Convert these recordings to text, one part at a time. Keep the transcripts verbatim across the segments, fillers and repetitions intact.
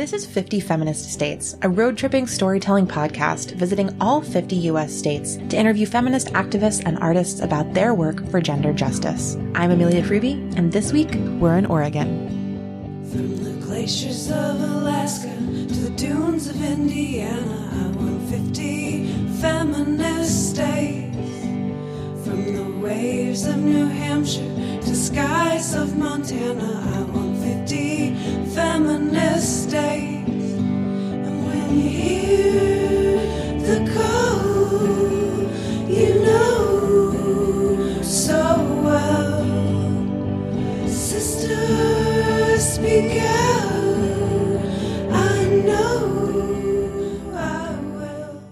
This is Fifty Feminist States, a road-tripping storytelling podcast visiting all fifty U S states to interview feminist activists and artists about their work for gender justice. I'm Amelia Fruby, and this week, we're in Oregon. From the glaciers of Alaska to the dunes of Indiana, I want fifty feminist states. From the waves of New Hampshire to the skies of Montana, I want fifty feminist states. And when you hear the call, you know so well. Sister, speak out. I know I will.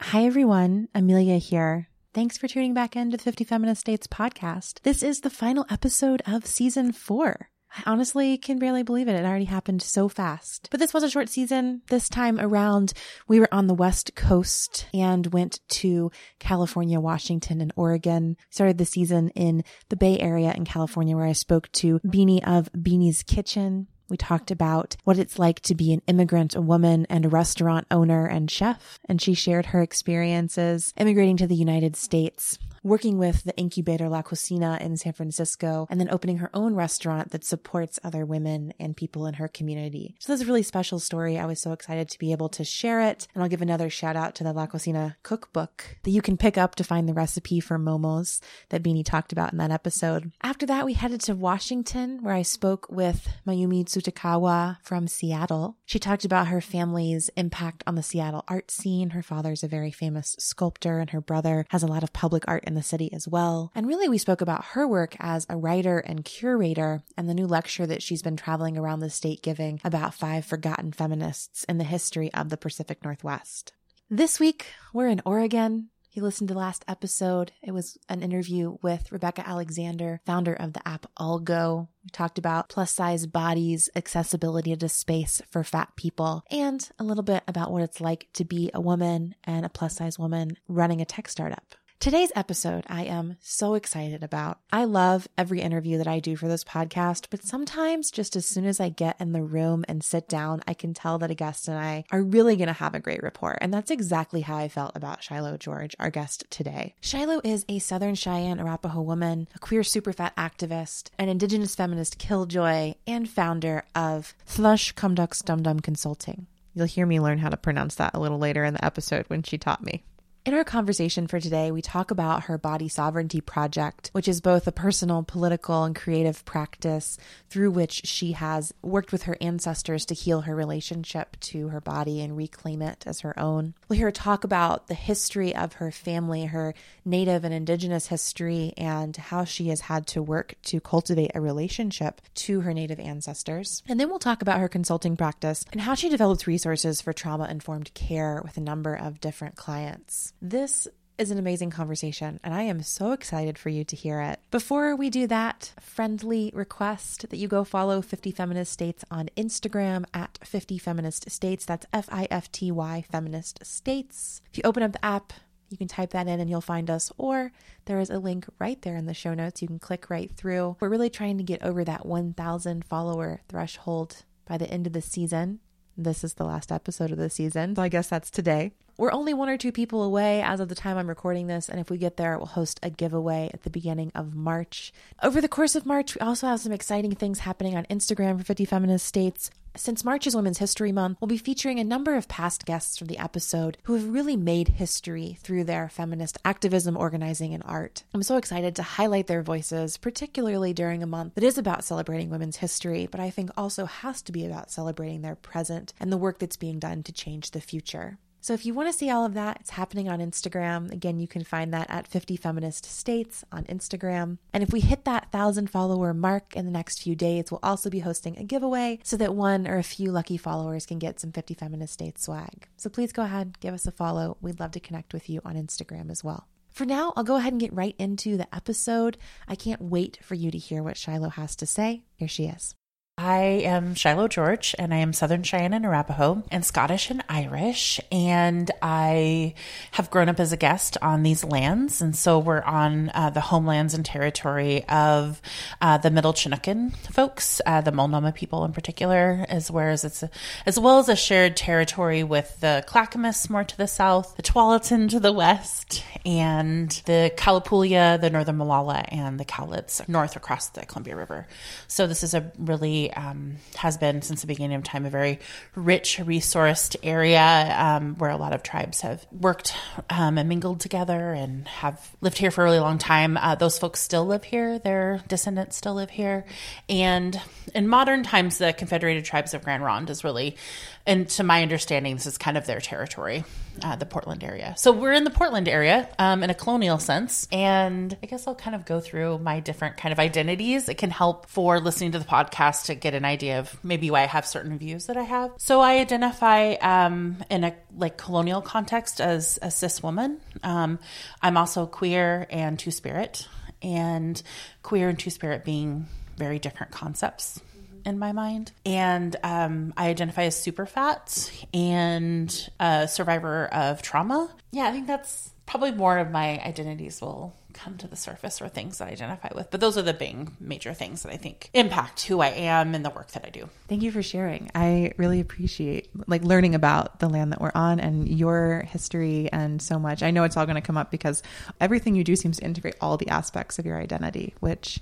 Hi everyone, Amelia here. Thanks for tuning back into the Fifty Feminist States podcast. This is the final episode of season four. I honestly can barely believe it. It already happened so fast. But this was a short season. This time around, we were on the West Coast and went to California, Washington, and Oregon. Started the season in the Bay Area in California, where I spoke to Beanie of Beanie's Kitchen. We talked about what it's like to be an immigrant, a woman, and a restaurant owner and chef. And she shared her experiences immigrating to the United States, working with the incubator La Cocina in San Francisco, and then opening her own restaurant that supports other women and people in her community. So that's a really special story. I was so excited to be able to share it. And I'll give another shout out to the La Cocina cookbook that you can pick up to find the recipe for momos that Beanie talked about in that episode. After that, we headed to Washington, where I spoke with Mayumi Tsutakawa from Seattle. She talked about her family's impact on the Seattle art scene. Her father's a very famous sculptor, and her brother has a lot of public art in the city as well. And really, we spoke about her work as a writer and curator and the new lecture that she's been traveling around the state giving about five forgotten feminists in the history of the Pacific Northwest. This week, we're in Oregon. If you listened to the last episode, it was an interview with Rebecca Alexander, founder of the app AllGo. We talked about plus-size bodies, accessibility to space for fat people, and a little bit about what it's like to be a woman and a plus-size woman running a tech startup. Today's episode, I am so excited about. I love every interview that I do for this podcast, but sometimes just as soon as I get in the room and sit down, I can tell that a guest and I are really going to have a great rapport. And that's exactly how I felt about Shilo George, our guest today. Shilo is a Southern Cheyenne-Arapaho woman, a queer super fat activist, an indigenous feminist killjoy, and founder of Łush Kumtux Tumtum Consulting. You'll hear me learn how to pronounce that a little later in the episode when she taught me. In our conversation for today, we talk about her body sovereignty project, which is both a personal, political, and creative practice through which she has worked with her ancestors to heal her relationship to her body and reclaim it as her own. We'll hear her talk about the history of her family, her Native and Indigenous history, and how she has had to work to cultivate a relationship to her Native ancestors. And then we'll talk about her consulting practice and how she develops resources for trauma-informed care with a number of different clients. This is an amazing conversation, and I am so excited for you to hear it. Before we do that, a friendly request that you go follow fifty Feminist States on Instagram at fifty Feminist States. That's F I F T Y Feminist States. If you open up the app, you can type that in and you'll find us, or there is a link right there in the show notes. You can click right through. We're really trying to get over that one thousand follower threshold by the end of the season. This is the last episode of the season, so I guess that's today. We're only one or two people away as of the time I'm recording this, and if we get there, we'll host a giveaway at the beginning of March. Over the course of March, we also have some exciting things happening on Instagram for fifty Feminist States. Since March is Women's History Month, we'll be featuring a number of past guests from the episode who have really made history through their feminist activism, organizing, and art. I'm so excited to highlight their voices, particularly during a month that is about celebrating women's history, but I think also has to be about celebrating their present and the work that's being done to change the future. So if you want to see all of that, it's happening on Instagram. Again, you can find that at fifty Feminist States on Instagram. And if we hit that one thousand follower mark in the next few days, we'll also be hosting a giveaway so that one or a few lucky followers can get some fifty Feminist States swag. So please go ahead, give us a follow. We'd love to connect with you on Instagram as well. For now, I'll go ahead and get right into the episode. I can't wait for you to hear what Shilo has to say. Here she is. I am Shilo George, and I am Southern Cheyenne-Arapaho and Scottish and Irish, and I have grown up as a guest on these lands, and so we're on uh, the homelands and territory of uh, the Middle Chinookan folks, uh, the Multnomah people in particular, as well as it's a, as well as a shared territory with the Clackamas more to the south, the Tualatin to the west, and the Kalapulia, the Northern Molalla, and the Cowlitz north across the Columbia River. So this is a really Um, has been since the beginning of time a very rich, resourced area um, where a lot of tribes have worked um, and mingled together and have lived here for a really long time. Uh, those folks still live here. Their descendants still live here. And in modern times, the Confederated Tribes of Grand Ronde is really, and to my understanding, this is kind of their territory, uh, the Portland area. So we're in the Portland area um, in a colonial sense. And I guess I'll kind of go through my different kind of identities. It can help for listening to the podcast to get an idea of maybe why I have certain views that I have. So I identify um, in a like colonial context as a cis woman. Um, I'm also queer and two-spirit, and queer and two-spirit being very different concepts in my mind. And um, I identify as super fat and a survivor of trauma. Yeah, I think that's probably more of my identities will come to the surface, or things that I identify with. But those are the big major things that I think impact who I am and the work that I do. Thank you for sharing. I really appreciate like learning about the land that we're on and your history and so much. I know it's all going to come up because everything you do seems to integrate all the aspects of your identity, which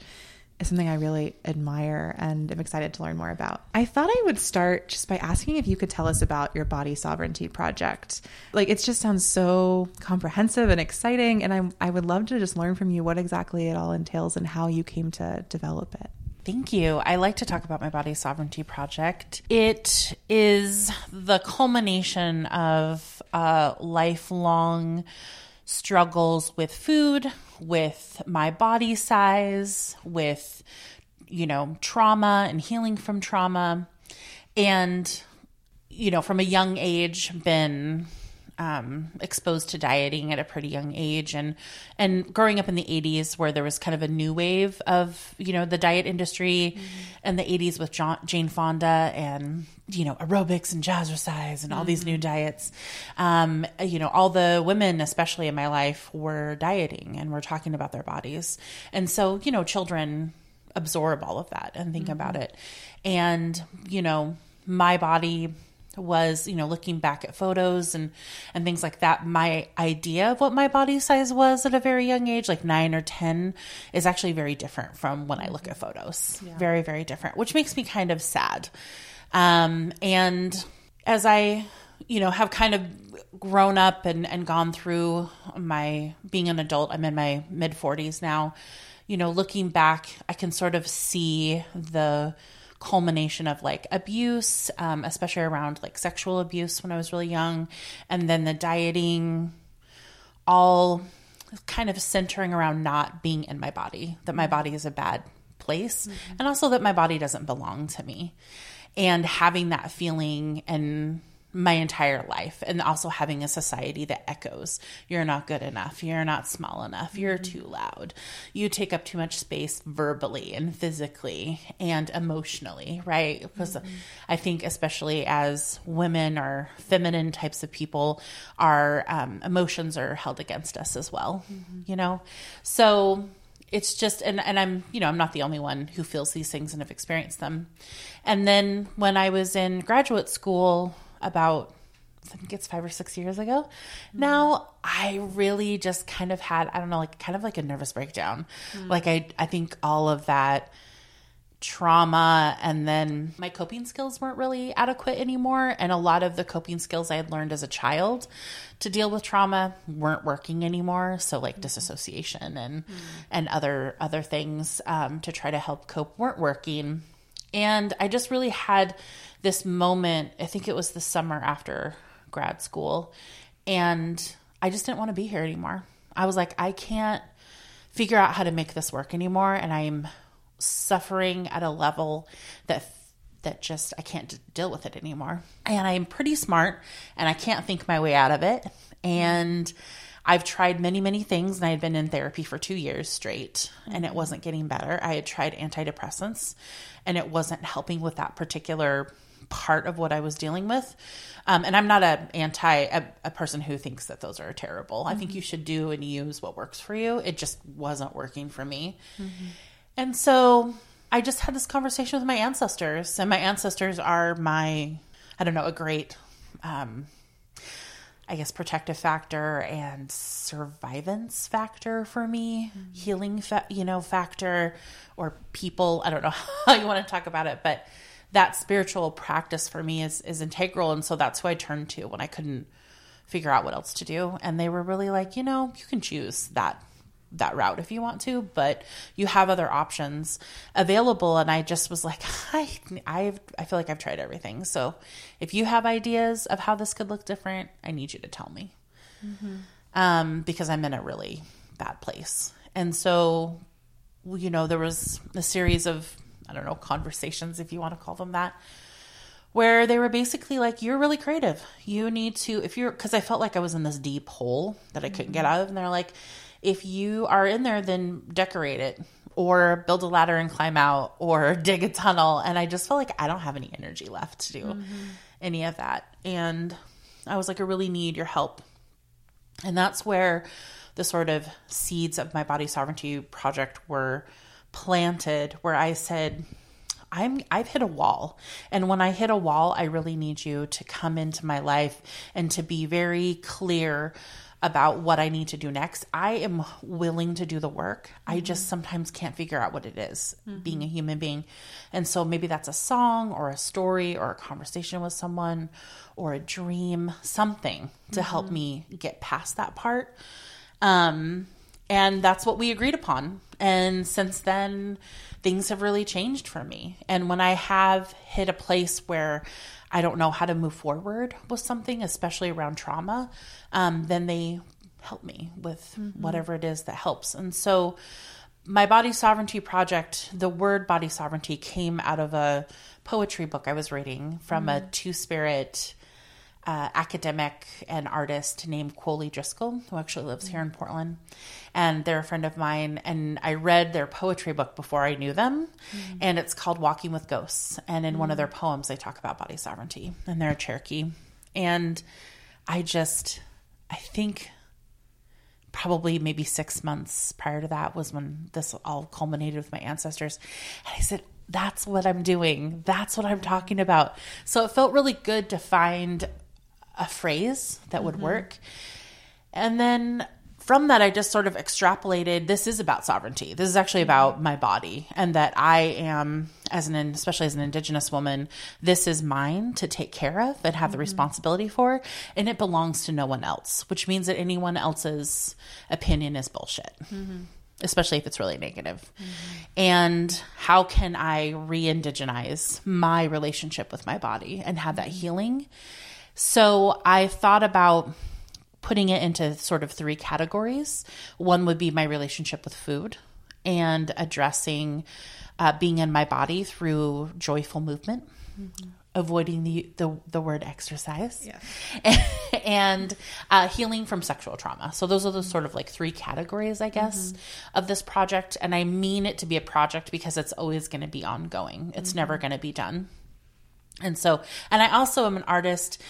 is something I really admire and am excited to learn more about. I thought I would start just by asking if you could tell us about your body sovereignty project. Like, it just sounds so comprehensive and exciting, and I I would love to just learn from you what exactly it all entails and how you came to develop it. Thank you. I like to talk about my body sovereignty project. It is the culmination of a lifelong struggles with food, with my body size, with, you know, trauma and healing from trauma. And, you know, from a young age, been um, exposed to dieting at a pretty young age. And, and growing up in the eighties, where there was kind of a new wave of, you know, the diet industry, mm-hmm. and the eighties with John, Jane Fonda and, you know, aerobics and jazzercise and all these new diets. Um, you know, all the women, especially in my life, were dieting and were talking about their bodies. And so, you know, children absorb all of that and think mm-hmm. about it. And, you know, my body was, you know, looking back at photos and, and things like that, my idea of what my body size was at a very young age, like nine or ten, is actually very different from when I look at photos. Yeah. Very, very different, which makes me kind of sad. Um, and as I, you know, have kind of grown up and, and gone through my being an adult, I'm in my mid forties now, you know, looking back, I can sort of see the culmination of like abuse, um, especially around like sexual abuse when I was really young. And then the dieting, all kind of centering around not being in my body, that my body is a bad place. Mm-hmm. And also that my body doesn't belong to me. And having that feeling in my entire life, and also having a society that echoes, you're not good enough, you're not small enough, you're too loud, you take up too much space verbally and physically and emotionally, right? Because mm-hmm. I think especially as women or feminine types of people, our um, emotions are held against us as well, mm-hmm. you know? So it's just, and, and I'm, you know, I'm not the only one who feels these things and have experienced them. And then when I was in graduate school about, I think it's five or six years ago, mm-hmm. now I really just kind of had, I don't know, like kind of like a nervous breakdown. Mm-hmm. Like I, I think all of that trauma, and then my coping skills weren't really adequate anymore. And a lot of the coping skills I had learned as a child to deal with trauma weren't working anymore. So like mm-hmm. disassociation and, mm-hmm. and other, other things um, to try to help cope weren't working. And I just really had this moment, I think it was the summer after grad school, and I just didn't want to be here anymore. I was like, I can't figure out how to make this work anymore. And I'm suffering at a level that that just I can't deal with it anymore. And I'm pretty smart, and I can't think my way out of it. And I've tried many, many things, and I had been in therapy for two years straight, and it wasn't getting better. I had tried antidepressants, and it wasn't helping with that particular part of what I was dealing with. Um, and I'm not a anti a, a person who thinks that those are terrible. Mm-hmm. I think you should do and use what works for you. It just wasn't working for me. Mm-hmm. And so I just had this conversation with my ancestors, and my ancestors are my, I don't know, a great, um, I guess, protective factor and survivance factor for me, mm-hmm. healing, fa- you know, factor or people. I don't know how you want to talk about it, but that spiritual practice for me is, is integral. And so that's who I turned to when I couldn't figure out what else to do. And they were really like, you know, you can choose that, that route if you want to, but you have other options available. And I just was like, I, I've, I feel like I've tried everything. So if you have ideas of how this could look different, I need you to tell me, mm-hmm. um, because I'm in a really bad place. And so, you know, there was a series of, I don't know, conversations, if you want to call them that, where they were basically like, you're really creative. You need to, if you're, cause I felt like I was in this deep hole that I couldn't mm-hmm. get out of. And they're like, if you are in there, then decorate it or build a ladder and climb out or dig a tunnel. And I just felt like I don't have any energy left to do mm-hmm. any of that. And I was like, I really need your help. And that's where the sort of seeds of my body sovereignty project were planted, where I said, I'm, I've hit a wall. And when I hit a wall, I really need you to come into my life and to be very clear about what I need to do next. I am willing to do the work. Mm-hmm. I just sometimes can't figure out what it is mm-hmm. being a human being. And so maybe that's a song or a story or a conversation with someone or a dream, something to mm-hmm. help me get past that part. Um, And that's what we agreed upon. And since then, things have really changed for me. And when I have hit a place where I don't know how to move forward with something, especially around trauma, um, then they help me with mm-hmm. whatever it is that helps. And so my body sovereignty project, the word body sovereignty came out of a poetry book I was reading from mm-hmm. a two-spirit Uh, academic and artist named Quoley Driscoll, who actually lives here in Portland. And they're a friend of mine. And I read their poetry book before I knew them. Mm-hmm. And it's called Walking with Ghosts. And in mm-hmm. one of their poems, they talk about body sovereignty. And they're a Cherokee. And I just, I think probably maybe six months prior to that was when this all culminated with my ancestors. And I said, that's what I'm doing. That's what I'm talking about. So it felt really good to find a phrase that would mm-hmm. work. And then from that, I just sort of extrapolated, this is about sovereignty. This is actually about my body, and that I am, as an, especially as an Indigenous woman, this is mine to take care of and have mm-hmm. the responsibility for, and it belongs to no one else, which means that anyone else's opinion is bullshit, mm-hmm. especially if it's really negative. Mm-hmm. And how can I re-indigenize my relationship with my body and have that healing? So I thought about putting it into sort of three categories. One would be my relationship with food and addressing uh, being in my body through joyful movement, mm-hmm. avoiding the, the, the word exercise, yeah. and uh, healing from sexual trauma. So those are the sort of like three categories, I guess, mm-hmm. of this project. And I mean it to be a project because it's always going to be ongoing. It's mm-hmm. never going to be done. And so, and I also am an artist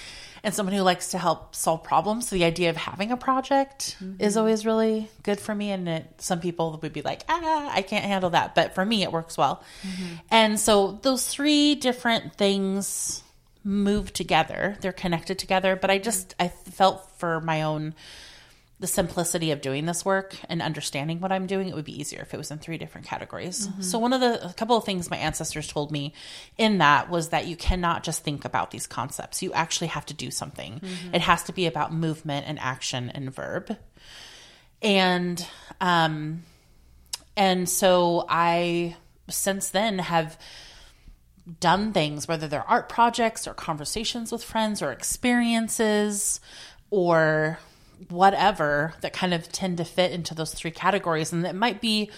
and someone who likes to help solve problems. So the idea of having a project mm-hmm. is always really good for me. And it, some people would be like, ah, I can't handle that. But for me, it works well. Mm-hmm. And so those three different things move together. They're connected together. But I just, I felt for my own, the simplicity of doing this work and understanding what I'm doing, it would be easier if it was in three different categories. Mm-hmm. So one of the, a couple of things my ancestors told me in that was that you cannot just think about these concepts. You actually have to do something. Mm-hmm. It has to be about movement and action and verb. And, um, and so I, since then have done things, whether they're art projects or conversations with friends or experiences or whatever, that kind of tend to fit into those three categories. And it might be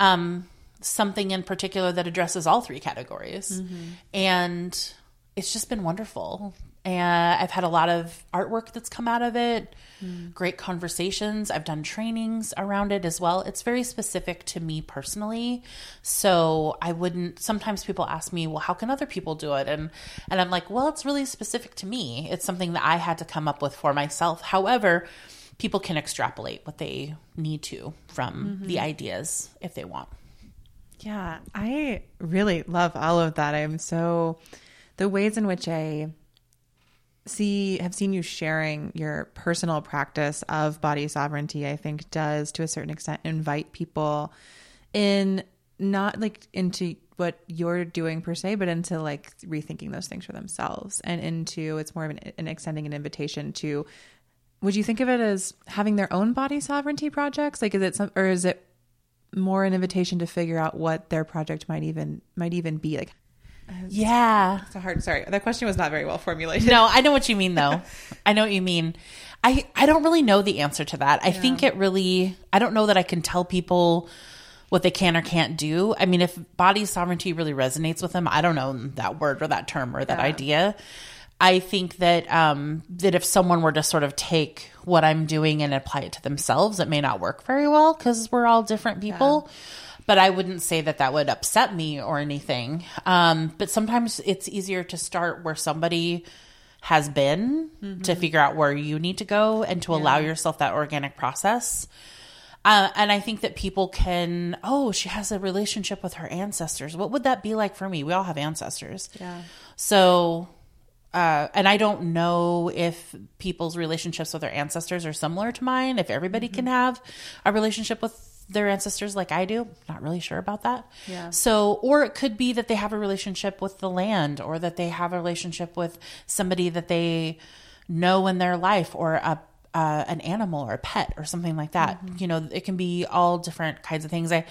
um, something in particular that addresses all three categories. Mm-hmm. And it's just been wonderful. And I've had a lot of artwork that's come out of it, mm. great conversations. I've done trainings around it as well. It's very specific to me personally. So I wouldn't, sometimes people ask me, well, how can other people do it? And, and I'm like, well, it's really specific to me. It's something that I had to come up with for myself. However, people can extrapolate what they need to from mm-hmm. the ideas if they want. Yeah, I really love all of that. I'm so, the ways in which I see have seen you sharing your personal practice of body sovereignty, I think does to a certain extent invite people in, not like into what you're doing per se, but into like rethinking those things for themselves, and into, it's more of an, an extending an invitation to, would you think of it as having their own body sovereignty projects? Like, is it some, or is it more an invitation to figure out what their project might even, might even be like? Yeah. It's a hard, sorry. That question was not very well formulated. No, I know what you mean though. I know what you mean. I, I don't really know the answer to that. I yeah. think it really, I don't know that I can tell people what they can or can't do. I mean, if body sovereignty really resonates with them, I don't know that word or that term or that yeah. idea. I think that, um, that if someone were to sort of take what I'm doing and apply it to themselves, it may not work very well because we're all different people. Yeah. But I wouldn't say that that would upset me or anything. Um, but sometimes it's easier to start where somebody has been mm-hmm. to figure out where you need to go and to yeah. allow yourself that organic process. Uh, and I think that people can, oh, she has a relationship with her ancestors. What would that be like for me? We all have ancestors. Yeah. So, uh, and I don't know if people's relationships with their ancestors are similar to mine, if everybody mm-hmm. can have a relationship with their ancestors like I do. Not really sure about that. Yeah. So, or it could be that they have a relationship with the land, or that they have a relationship with somebody that they know in their life, or a, uh, an animal or a pet or something like that. Mm-hmm. You know, it can be all different kinds of things. I,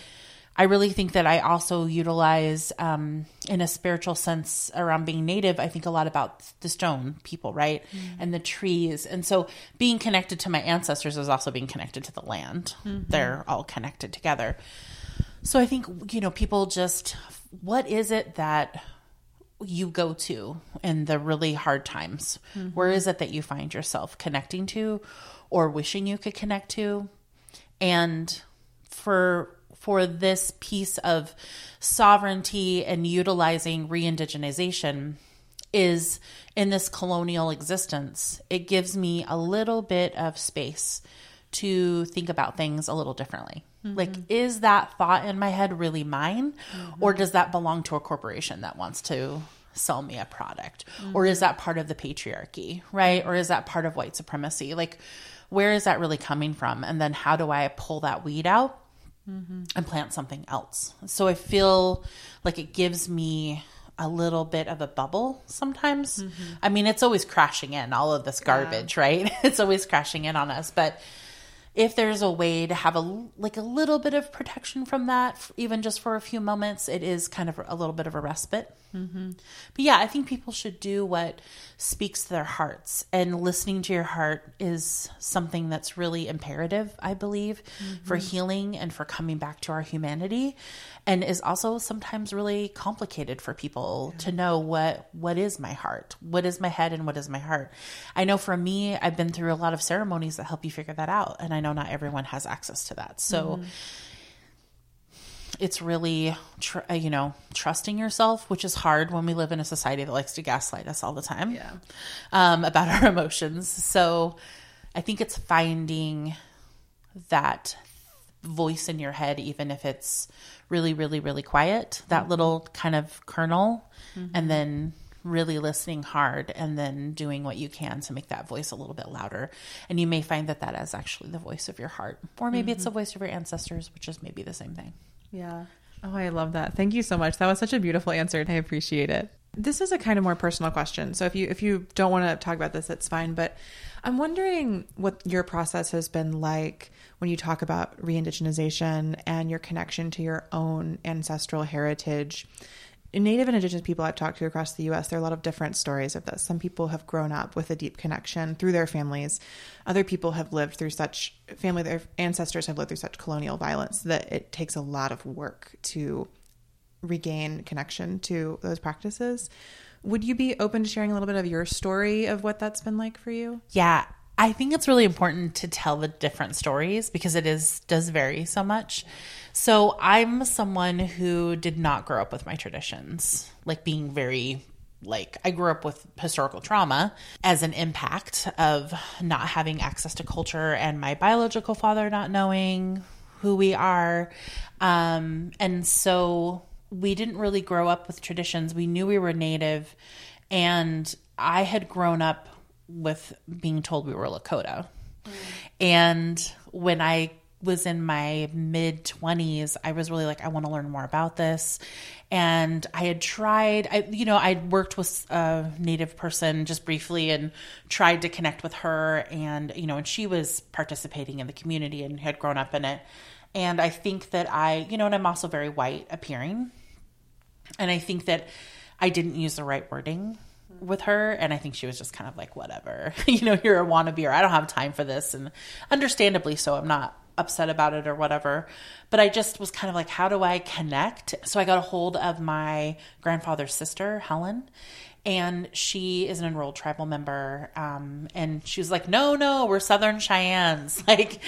I really think that I also utilize, um, in a spiritual sense around being Native, I think a lot about the stone people, right? Mm-hmm. And the trees. And so being connected to my ancestors is also being connected to the land. Mm-hmm. They're all connected together. So I think, you know, people just, what is it that you go to in the really hard times? Mm-hmm. Where is it that you find yourself connecting to or wishing you could connect to? And for... for this piece of sovereignty and utilizing re-indigenization is in this colonial existence, it gives me a little bit of space to think about things a little differently. Mm-hmm. Like, is that thought in my head really mine? Mm-hmm. Or does that belong to a corporation that wants to sell me a product? Mm-hmm. Or is that part of the patriarchy, right? Or is that part of white supremacy? Like, where is that really coming from? And then how do I pull that weed out mm-hmm. and plant something else? So I feel like it gives me a little bit of a bubble sometimes. Mm-hmm. I mean, it's always crashing in, all of this garbage, yeah. right? It's always crashing in on us. But if there's a way to have a, like a little bit of protection from that, even just for a few moments, it is kind of a little bit of a respite. Mm-hmm. But yeah, I think people should do what speaks to their hearts, and listening to your heart is something that's really imperative, I believe, mm-hmm. for healing and for coming back to our humanity, and is also sometimes really complicated for people yeah. to know what, what is my heart, what is my head, and what is my heart. I know for me, I've been through a lot of ceremonies that help you figure that out, and I know not everyone has access to that. So mm-hmm. it's really, tr- you know, trusting yourself, which is hard when we live in a society that likes to gaslight us all the time yeah. um, about our emotions. So I think it's finding that voice in your head, even if it's really, really, really quiet, that mm-hmm. little kind of kernel, mm-hmm. and then really listening hard, and then doing what you can to make that voice a little bit louder. And you may find that that is actually the voice of your heart, or maybe mm-hmm. it's the voice of your ancestors, which is maybe the same thing. Yeah. Oh, I love that. Thank you so much. That was such a beautiful answer. I appreciate it. This is a kind of more personal question. So if you, if you don't want to talk about this, it's fine, but I'm wondering what your process has been like when you talk about re-indigenization and your connection to your own ancestral heritage. Native and Indigenous people I've talked to across the U S, there are a lot of different stories of this. Some people have grown up with a deep connection through their families. Other people have lived through such family, their ancestors have lived through such colonial violence that it takes a lot of work to regain connection to those practices. Would you be open to sharing a little bit of your story of what that's been like for you? Yeah, I think it's really important to tell the different stories because it is does vary so much. So I'm someone who did not grow up with my traditions, like being very like I grew up with historical trauma as an impact of not having access to culture and my biological father not knowing who we are. Um, and so we didn't really grow up with traditions. We knew we were Native, and I had grown up with being told we were Lakota. Mm. And when I was in my mid-twenties, I was really like, I want to learn more about this. And I had tried, I, you know, I'd worked with a Native person just briefly and tried to connect with her. And, you know, and she was participating in the community and had grown up in it. And I think that I, you know, and I'm also very white appearing. And I think that I didn't use the right wording with her. And I think she was just kind of like, whatever, you know, you're a wannabe or I don't have time for this. And understandably so, I'm not upset about it or whatever. But I just was kind of like, how do I connect? So I got a hold of my grandfather's sister, Helen, and she is an enrolled tribal member. Um, and she was like, no, no, we're Southern Cheyennes. Like,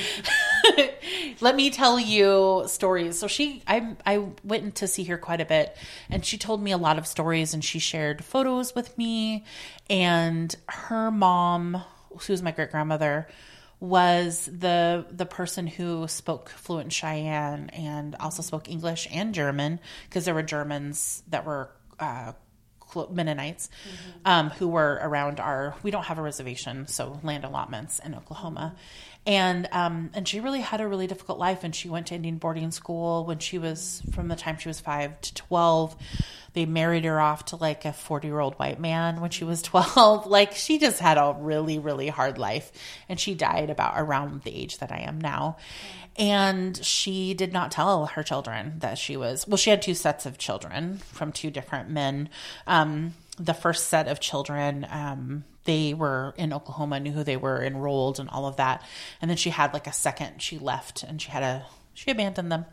let me tell you stories. So she, I, I went to see her quite a bit, and she told me a lot of stories, and she shared photos with me. And her mom, who's my great grandmother, was the the person who spoke fluent Cheyenne and also spoke English and German, because there were Germans that were uh, Mennonites, mm-hmm. um, who were around our, we don't have a reservation, so land allotments in Oklahoma. And um, and she really had a really difficult life, and she went to Indian boarding school when she was, from the time she was five to twelve. They married her off to like a forty-year-old white man when she was twelve. Like, she just had a really, really hard life. And she died about around the age that I am now. And she did not tell her children that she was – well, she had two sets of children from two different men. Um, the first set of children, um, they were in Oklahoma, knew who they were, enrolled and all of that. And then she had like a second – she left and she had a – she abandoned them,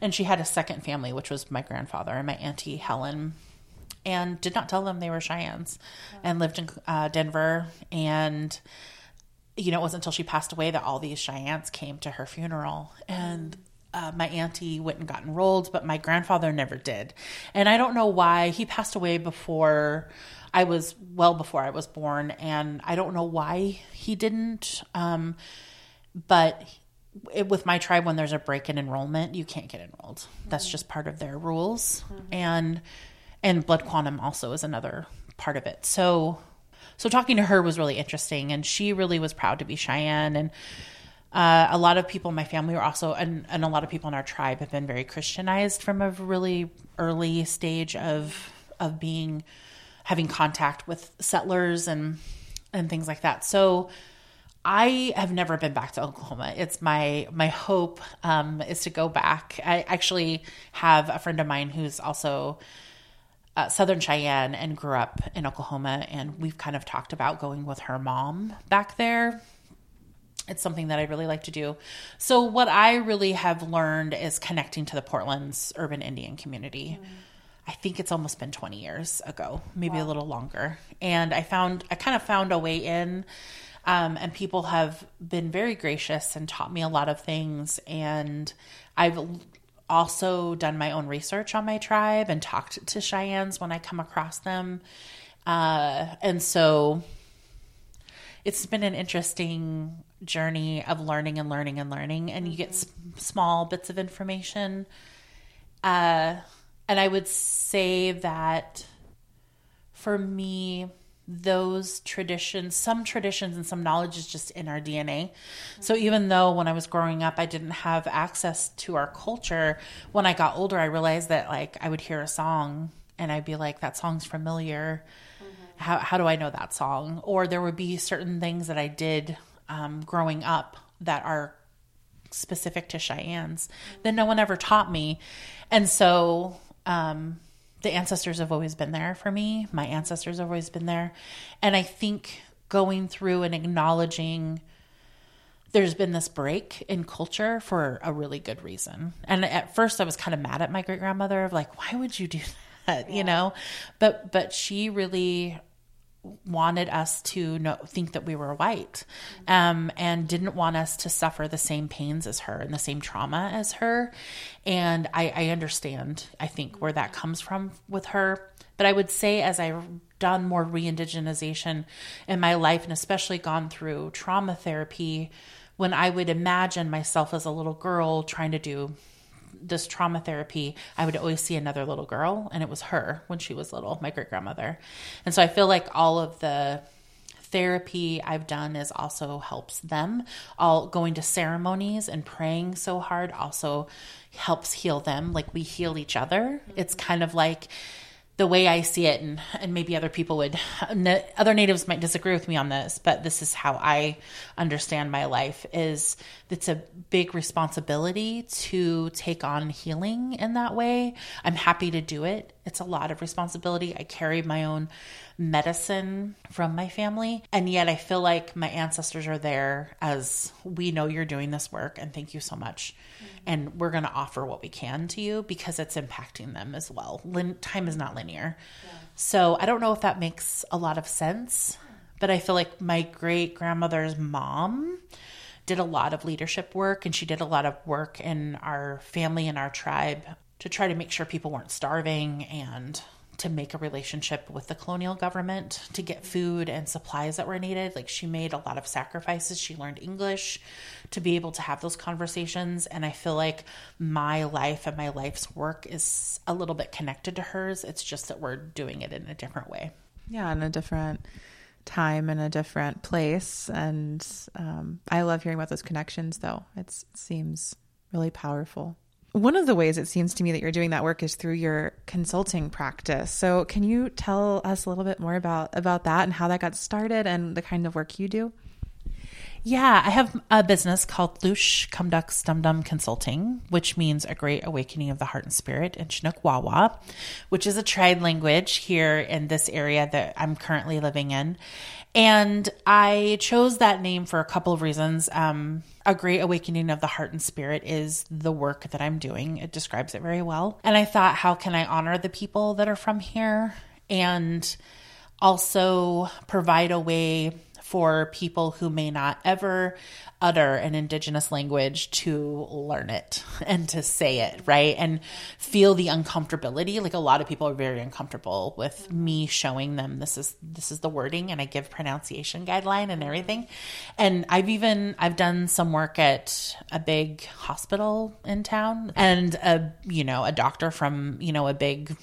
and she had a second family, which was my grandfather and my auntie Helen, and did not tell them they were Cheyennes. Wow. And lived in uh, Denver. And, you know, it wasn't until she passed away that all these Cheyennes came to her funeral. And uh, my auntie went and got enrolled, but my grandfather never did. And I don't know why. He passed away before I was, well before I was born. And I don't know why he didn't. Um, but It, with my tribe, when there's a break in enrollment, you can't get enrolled. That's mm-hmm. just part of their rules. Mm-hmm. And and blood quantum also is another part of it. So so talking to her was really interesting, and she really was proud to be Cheyenne. And uh, a lot of people in my family were also, and, and a lot of people in our tribe have been very Christianized from a really early stage of of being, having contact with settlers and and things like that. So I have never been back to Oklahoma. It's my my hope um, is to go back. I actually have a friend of mine who's also uh, Southern Cheyenne and grew up in Oklahoma, and we've kind of talked about going with her mom back there. It's something that I'd really like to do. So what I really have learned is connecting to the Portland's urban Indian community. Mm-hmm. I think it's almost been twenty years ago, maybe wow. a little longer. And I found I kind of found a way in. Um, and people have been very gracious and taught me a lot of things. And I've also done my own research on my tribe and talked to Cheyennes when I come across them. Uh, and so it's been an interesting journey of learning and learning and learning. And you get s- small bits of information. Uh, and I would say that for me, those traditions, some traditions and some knowledge is just in our D N A. So even though when I was growing up, I didn't have access to our culture, when I got older, I realized that like I would hear a song and I'd be like, that song's familiar. Mm-hmm. How, how do I know that song? Or there would be certain things that I did um, growing up that are specific to Cheyennes mm-hmm. that no one ever taught me. And so, um, the ancestors have always been there for me. My ancestors have always been there. And I think going through and acknowledging there's been this break in culture for a really good reason. And at first I was kind of mad at my great grandmother of like, why would you do that? Yeah. You know, but, but she really wanted us to know, think that we were white, um, and didn't want us to suffer the same pains as her and the same trauma as her. And I, I understand, I think, where that comes from with her. But I would say as I've done more re-indigenization in my life and especially gone through trauma therapy, when I would imagine myself as a little girl trying to do this trauma therapy, I would always see another little girl, and it was her when she was little, my great grandmother. And so I feel like all of the therapy I've done is also helps them. All going to ceremonies and praying so hard also helps heal them. Like we heal each other. Mm-hmm. It's kind of like the way I see it, and, and maybe other people would, other natives might disagree with me on this, but this is how I understand my life is it's a big responsibility to take on healing in that way. I'm happy to do it. It's a lot of responsibility. I carry my own medicine from my family. And yet I feel like my ancestors are there as we know you're doing this work and thank you so much. Mm-hmm. And we're going to offer what we can to you because it's impacting them as well. Lin- time is not linear. Yeah. So I don't know if that makes a lot of sense, but I feel like my great grandmother's mom did a lot of leadership work, and she did a lot of work in our family and our tribe to try to make sure people weren't starving and to make a relationship with the colonial government to get food and supplies that were needed. Like she made a lot of sacrifices. She learned English to be able to have those conversations. And I feel like my life and my life's work is a little bit connected to hers. It's just that we're doing it in a different way. Yeah. In a different time and a different place. And, um, I love hearing about those connections though. It's, it seems really powerful. One of the ways it seems to me that you're doing that work is through your consulting practice. So can you tell us a little bit more about, about that and how that got started and the kind of work you do? Yeah, I have a business called Łush Kumtux Tumtum Consulting, which means a great awakening of the heart and spirit in Chinook Wawa, which is a tribe language here in this area that I'm currently living in. And I chose that name for a couple of reasons. Um, a great awakening of the heart and spirit is the work that I'm doing. It describes it very well. And I thought, how can I honor the people that are from here and also provide a way for people who may not ever utter an indigenous language to learn it and to say it, right? And feel the uncomfortability. Like a lot of people are very uncomfortable with me showing them this is this is the wording, and I give pronunciation guideline and everything. And I've even I've done some work at a big hospital in town, and a you know a doctor from you know a big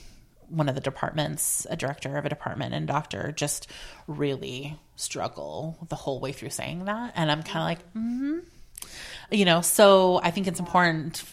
one of the departments, a director of a department and doctor just really struggle the whole way through saying that. And I'm kind of like, mm-hmm. you know, so I think it's important.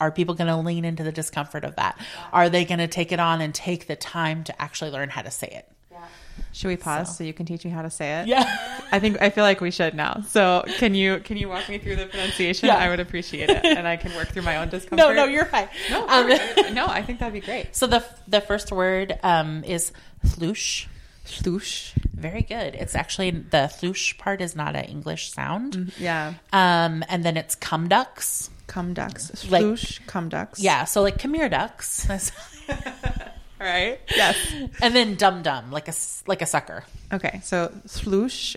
Are people going to lean into the discomfort of that? Are they going to take it on and take the time to actually learn how to say it? Yeah. Should we pause so. so you can teach me how to say it? Yeah. I think, I feel like we should now. So can you, can you walk me through the pronunciation? Yeah. I would appreciate it. And I can work through my own discomfort. No, no, you're fine. No, um, no, I think that'd be great. So the, the first word, um, is Łush. Łush. Very good. It's actually the Łush part is not an English sound. Mm, yeah. Um, and then it's Kumtux. Kumtux. Like, Łush Kumtux. Yeah. So like Khmer ducks. Right? Yes. And then dum dum, like a like a sucker. Okay. So Łush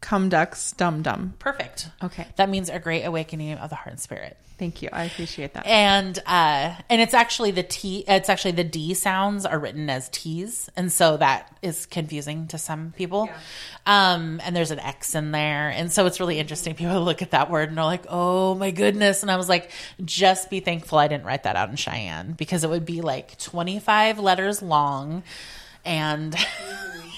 Kumtux Dum Dum. Perfect. Okay. That means a great awakening of the heart and spirit. Thank you. I appreciate that. And uh and it's actually the T it's actually the D sounds are written as T's, and so that is confusing to some people. Yeah. Um and there's an X in there. And so it's really interesting. People look at that word and they're like, "Oh my goodness." And I was like, "Just be thankful I didn't write that out in Cheyenne because it would be like twenty-five letters long and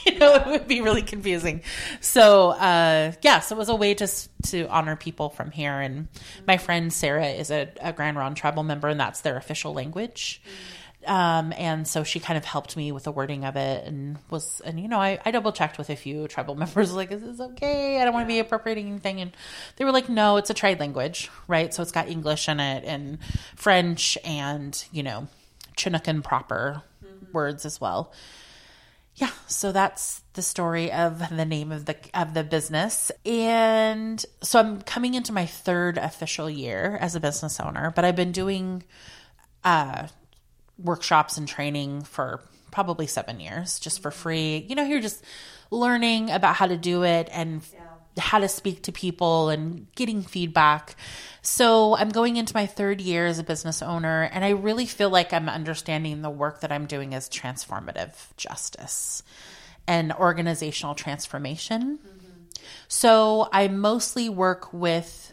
you know, it would be really confusing." So, uh, yeah, so it was a way to to honor people from here. And my friend Sarah is a, a Grand Ronde tribal member, and that's their official language. Um, and so she kind of helped me with the wording of it and was, and, you know, I, I double checked with a few tribal members like, is this okay? I don't want to be appropriating anything. And they were like, no, it's a trade language, right? So it's got English in it and French and, you know, Chinookan proper mm-hmm. words as well. yeah, so that's the story of the name of the of the business. And so I'm coming into my third official year as a business owner, but I've been doing uh, workshops and training for probably seven years just for free. You know, you're just learning about how to do it and yeah. how to speak to people and getting feedback. So I'm going into my third year as a business owner, and I really feel like I'm understanding the work that I'm doing as transformative justice and organizational transformation. Mm-hmm. So I mostly work with,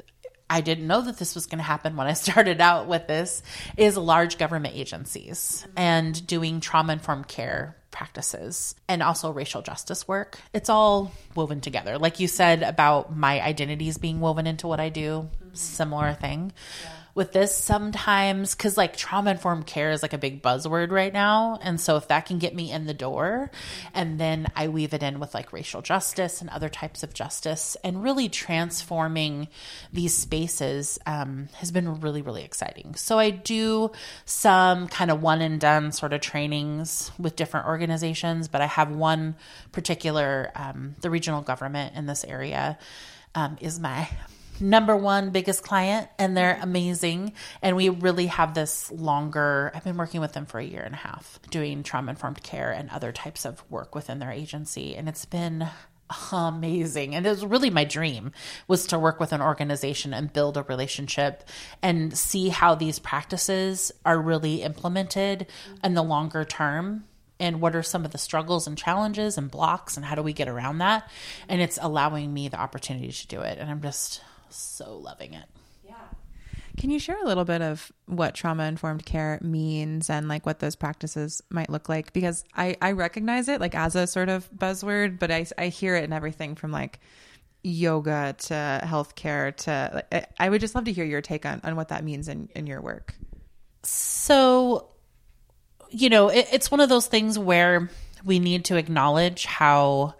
I didn't know that this was going to happen when I started out with this, is large government agencies mm-hmm. and doing trauma-informed care practices and also racial justice work. It's all woven together. Like you said about my identities being woven into what I do, mm-hmm. similar thing. Yeah. With this sometimes, because like trauma-informed care is like a big buzzword right now. And so if that can get me in the door, and then I weave it in with like racial justice and other types of justice, and really transforming these spaces um, has been really, really exciting. So I do some kind of one and done sort of trainings with different organizations, but I have one particular, um, the regional government in this area um, is my number one biggest client, and they're amazing. And we really have this longer, I've been working with them for a year and a half doing trauma-informed care and other types of work within their agency. And it's been amazing. And it was really my dream, was to work with an organization and build a relationship and see how these practices are really implemented in the longer term. And what are some of the struggles and challenges and blocks, and how do we get around that? And it's allowing me the opportunity to do it. And I'm just so loving it. Yeah. Can you share a little bit of what trauma-informed care means and like what those practices might look like? Because I, I recognize it like as a sort of buzzword, but I, I hear it in everything from like yoga to healthcare to, I, I would just love to hear your take on, on what that means in, in your work. So, you know, it, it's one of those things where we need to acknowledge how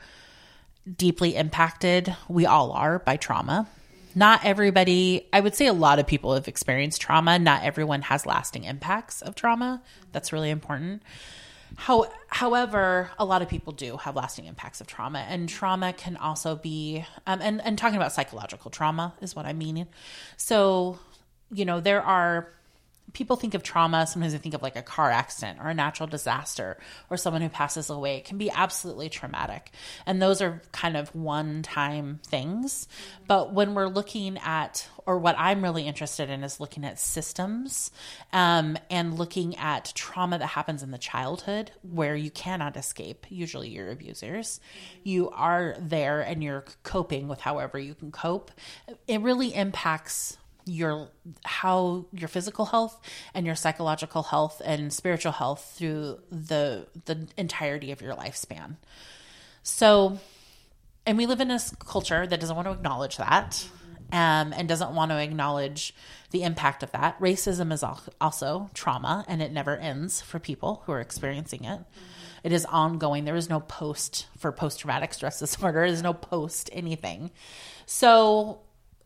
deeply impacted we all are by trauma. Not everybody, I would say a lot of people have experienced trauma. Not everyone has lasting impacts of trauma. That's really important. How, however, a lot of people do have lasting impacts of trauma, and trauma can also be, um, and, and talking about psychological trauma is what I mean. So, you know, there are, people think of trauma, sometimes they think of like a car accident or a natural disaster or someone who passes away. It can be absolutely traumatic. And those are kind of one-time things. But when we're looking at, or what I'm really interested in is looking at systems um, and looking at trauma that happens in the childhood where you cannot escape. Usually your abusers, you are there and you're coping with however you can cope. It really impacts your how your physical health and your psychological health and spiritual health through the the entirety of your lifespan. So, and we live in a culture that doesn't want to acknowledge that um, and doesn't want to acknowledge the impact of that. Racism is al- also trauma, and it never ends for people who are experiencing it. It is ongoing. There is no post for post-traumatic stress disorder. There is no post anything. So,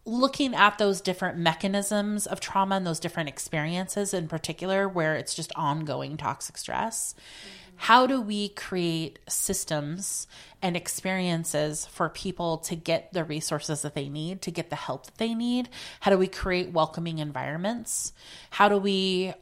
looking at those different mechanisms of trauma and those different experiences in particular where it's just ongoing toxic stress, mm-hmm. how do we create systems and experiences for people to get the resources that they need, to get the help that they need? How do we create welcoming environments? How do we,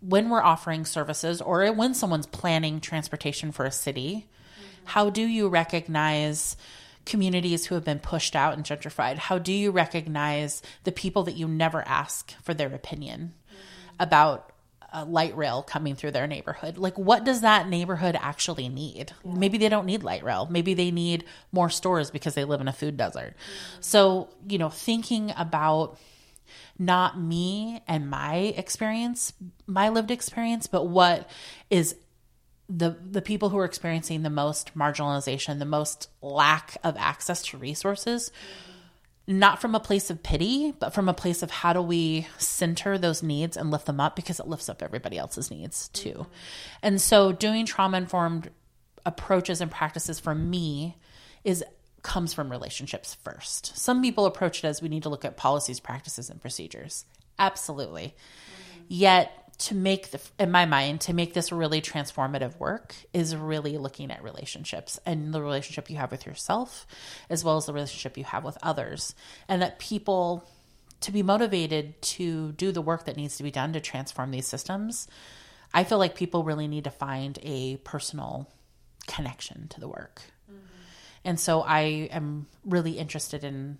when we're offering services or when someone's planning transportation for a city, mm-hmm. how do you recognize communities who have been pushed out and gentrified? How do you recognize the people that you never ask for their opinion mm-hmm. about a light rail coming through their neighborhood? Like, what does that neighborhood actually need? Yeah. Maybe they don't need light rail. Maybe they need more stores because they live in a food desert. Mm-hmm. So, you know, thinking about not me and my experience, my lived experience, but what is the the people who are experiencing the most marginalization, the most lack of access to resources, not from a place of pity, but from a place of how do we center those needs and lift them up, because it lifts up everybody else's needs too. Mm-hmm. And so doing trauma-informed approaches and practices for me is comes from relationships first. Some people approach it as we need to look at policies, practices, and procedures. Absolutely. Mm-hmm. Yet to make, the, in my mind, to make this really transformative work is really looking at relationships and the relationship you have with yourself, as well as the relationship you have with others. And that people, to be motivated to do the work that needs to be done to transform these systems, I feel like people really need to find a personal connection to the work. Mm-hmm. And so I am really interested in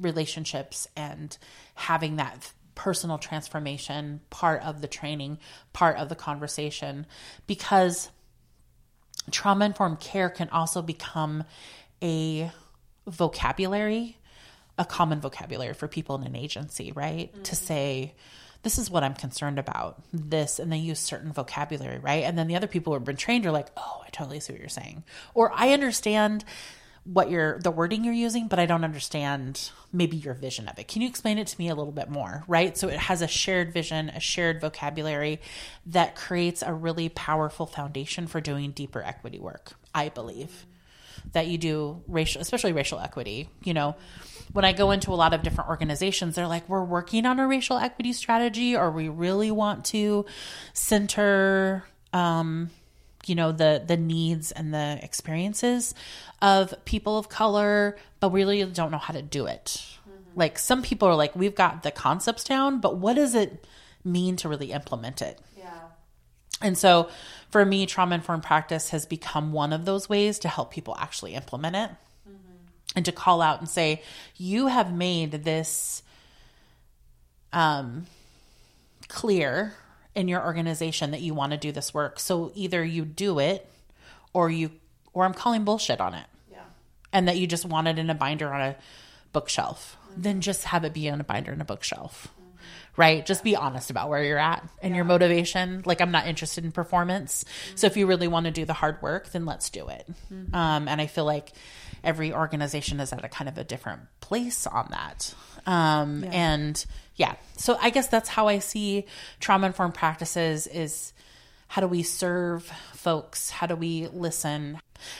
relationships and having that personal transformation part of the training, part of the conversation, because trauma-informed care can also become a vocabulary, a common vocabulary for people in an agency, right? Mm-hmm. To say, this is what I'm concerned about, this, and they use certain vocabulary, right? And then the other people who have been trained are like, oh, I totally see what you're saying. Or I understand what you're, the wording you're using, but I don't understand maybe your vision of it. Can you explain it to me a little bit more, right? So it has a shared vision, a shared vocabulary that creates a really powerful foundation for doing deeper equity work. I believe that you do racial, especially racial equity. You know, when I go into a lot of different organizations, they're like, we're working on a racial equity strategy, or we really want to center, um, you know, the, the needs and the experiences of people of color, but we really don't know how to do it. Mm-hmm. Like, some people are like, we've got the concepts down, but what does it mean to really implement it? Yeah. And so for me, trauma-informed practice has become one of those ways to help people actually implement it, mm-hmm. and to call out and say, you have made this um, clear in your organization that you want to do this work. So either you do it, or you, or I'm calling bullshit on it. Yeah. And that you just want it in a binder on a bookshelf, mm-hmm. then just have it be in a binder and a bookshelf, mm-hmm. right? Just be honest about where you're at and yeah. your motivation. Like, I'm not interested in performance. Mm-hmm. So if you really want to do the hard work, then let's do it. Mm-hmm. Um, and I feel like every organization is at a kind of a different place on that. Um, yeah. and yeah, so I guess that's how I see trauma-informed practices is, how do we serve folks? How do we listen?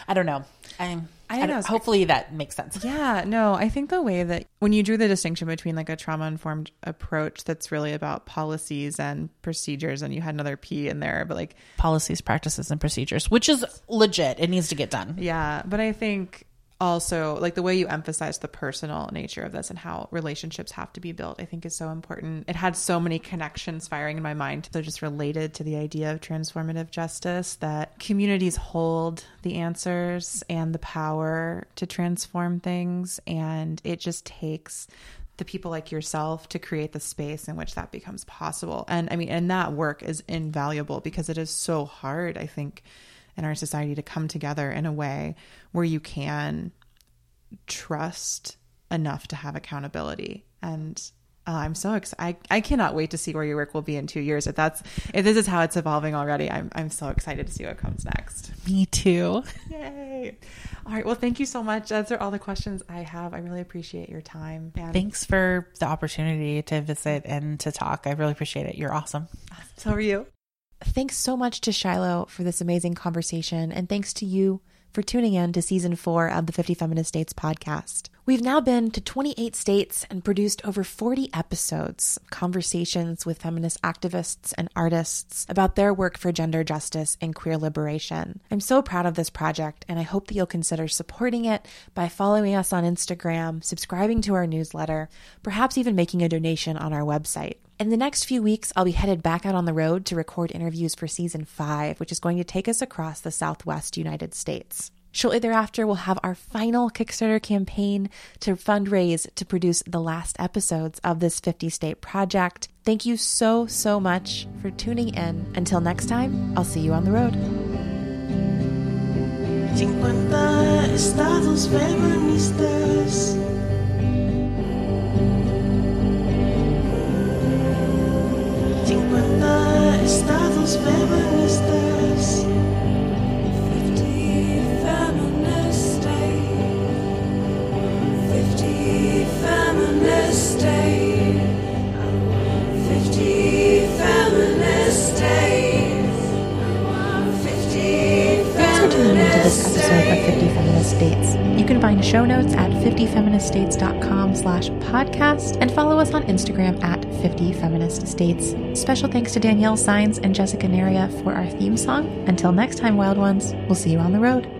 I don't know. I'm, I don't I, know. Hopefully that makes sense. Yeah, no, I think the way that when you drew the distinction between like a trauma-informed approach that's really about policies and procedures, and you had another P in there, but like policies, practices, and procedures, which is legit. It needs to get done. Yeah. But I think also, like, the way you emphasize the personal nature of this and how relationships have to be built, I think is so important. It had so many connections firing in my mind. They're just related to the idea of transformative justice, that communities hold the answers and the power to transform things. And it just takes the people like yourself to create the space in which that becomes possible. And I mean, and that work is invaluable, because it is so hard, I think, in our society to come together in a way where you can trust enough to have accountability. And uh, I'm so excited. I cannot wait to see where your work will be in two years. If that's, if this is how it's evolving already, I'm, I'm so excited to see what comes next. Me too. Yay. All right. Well, thank you so much. Those are all the questions I have. I really appreciate your time. And thanks for the opportunity to visit and to talk. I really appreciate it. You're awesome. So are you. Thanks so much to Shilo for this amazing conversation, and thanks to you for tuning in to season four of the Fifty Feminist States podcast. We've now been to twenty-eight states and produced over forty episodes, conversations with feminist activists and artists about their work for gender justice and queer liberation. I'm so proud of this project, and I hope that you'll consider supporting it by following us on Instagram, subscribing to our newsletter, perhaps even making a donation on our website. In the next few weeks, I'll be headed back out on the road to record interviews for season five, which is going to take us across the Southwest United States. Shortly thereafter, we'll have our final Kickstarter campaign to fundraise to produce the last episodes of this fifty-state project. Thank you so, so much for tuning in. Until next time, I'll see you on the road. fifty estados feministas. fifty estados feministas. fifty feminist states. fifty feminist states. fifty feminist states. fifty feminist states. this episode of Fifty Feminist States. You can find show notes at fifty feminist states dot com slash podcast and follow us on Instagram at fifty feminist states. Special thanks to Danielle Sines and Jessica Neria for our theme song. Until next time, Wild Ones, we'll see you on the road.